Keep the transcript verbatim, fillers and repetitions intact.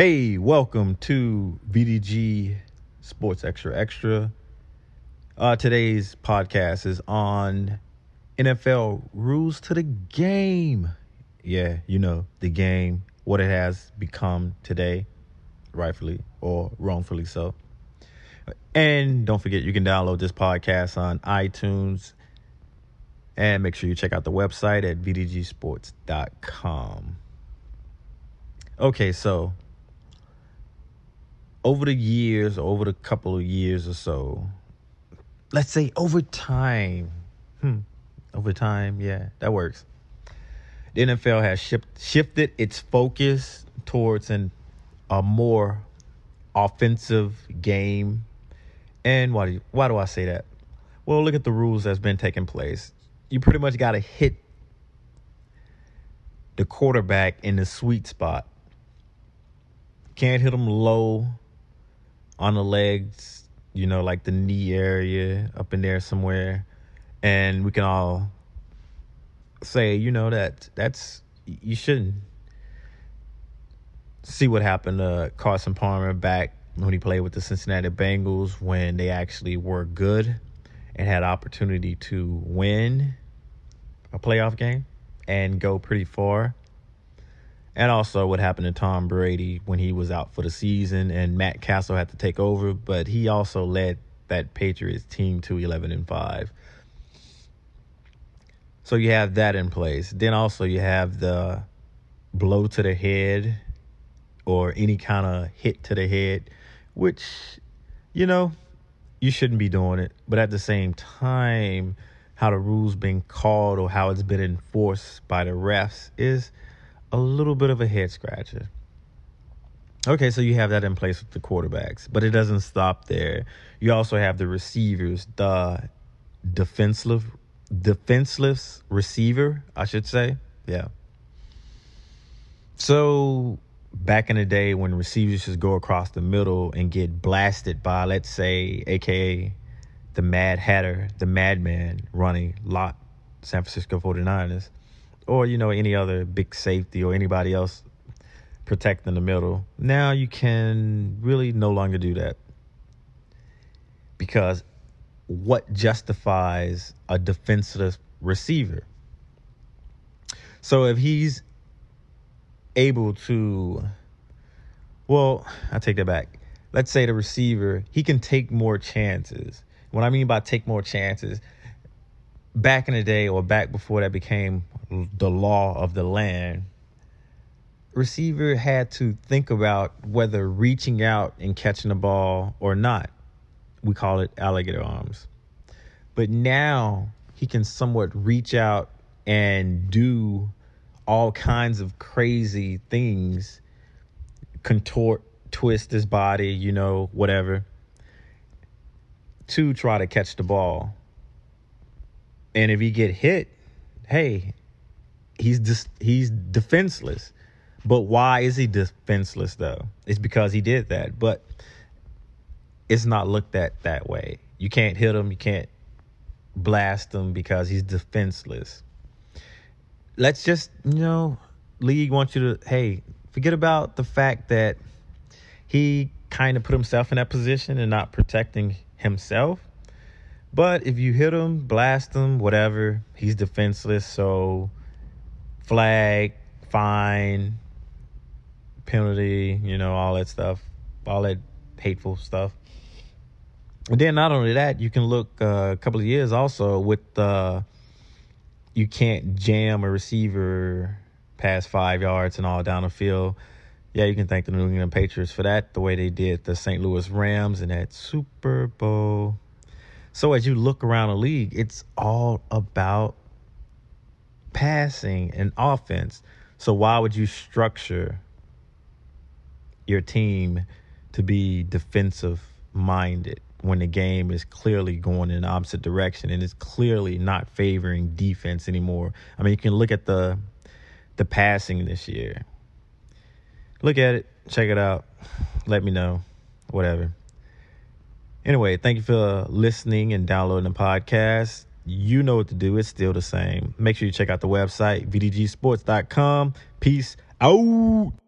Hey, welcome to V D G Sports Extra Extra. Uh, today's podcast is on N F L rules to the game. Yeah, you know, the game, what it has become today, rightfully or wrongfully so. And don't forget, you can download this podcast on iTunes. And make sure you check out the website at V D G sports dot com. Okay, so over the years, over the couple of years or so, let's say over time, hmm, over time, yeah, that works. The N F L has shift, shifted its focus towards an, a more offensive game. And why do you, why do I say that? Well, look at the rules that's been taking place. You pretty much got to hit the quarterback in the sweet spot. Can't hit them low. On the legs, you know, like the knee area, up in there somewhere. And we can all say, you know, that that's, you shouldn't. See what happened to Carson Palmer back when he played with the Cincinnati Bengals, when they actually were good and had opportunity to win a playoff game and go pretty far. And also what happened to Tom Brady when he was out for the season and Matt Cassel had to take over. But he also led that Patriots team to eleven and five. So you have that in place. Then also you have the blow to the head or any kind of hit to the head, which, you know, you shouldn't be doing it. But at the same time, how the rules being called or how it's been enforced by the refs is a little bit of a head scratcher. Okay, so you have that in place with the quarterbacks, but it doesn't stop there. You also have the receivers, the defenseless, defenseless receiver, I should say. Yeah. So back in the day when receivers just go across the middle and get blasted by, let's say, a k a the Mad Hatter, the Madman, Ronnie Lott, San Francisco forty-niners. Or, you know, any other big safety or anybody else protecting the middle. Now you can really no longer do that. Because what justifies a defenseless receiver? So if he's able to, well, I take that back. Let's say the receiver, he can take more chances. What I mean by take more chances, back in the day or back before that became the law of the land, receiver had to think about whether reaching out and catching the ball or not. We call it alligator arms. But now he can somewhat reach out and do all kinds of crazy things, contort, twist his body, you know, whatever, to try to catch the ball. And if he get hit, hey, he's just dis- he's defenseless. But why is he defenseless, though? It's because he did that. But it's not looked at that way. You can't hit him. You can't blast him because he's defenseless. Let's just, you know, league wants you to, hey, forget about the fact that he kind of put himself in that position and not protecting himself. But if you hit him, blast him, whatever, he's defenseless. So flag, fine, penalty, you know, all that stuff, all that hateful stuff. And then not only that, you can look uh, a couple of years also with the uh, you can't jam a receiver past five yards and all down the field. Yeah, you can thank the New England Patriots for that, the way they did the Saint Louis Rams in that Super Bowl. So as you look around the league, it's all about passing and offense. So why would you structure your team to be defensive-minded when the game is clearly going in the opposite direction and it's clearly not favoring defense anymore? I mean, you can look at the the passing this year. Look at it, check it out, let me know, whatever. Anyway, thank you for listening and downloading the podcast. You know what to do. It's still the same. Make sure you check out the website, V D G sports dot com. Peace out.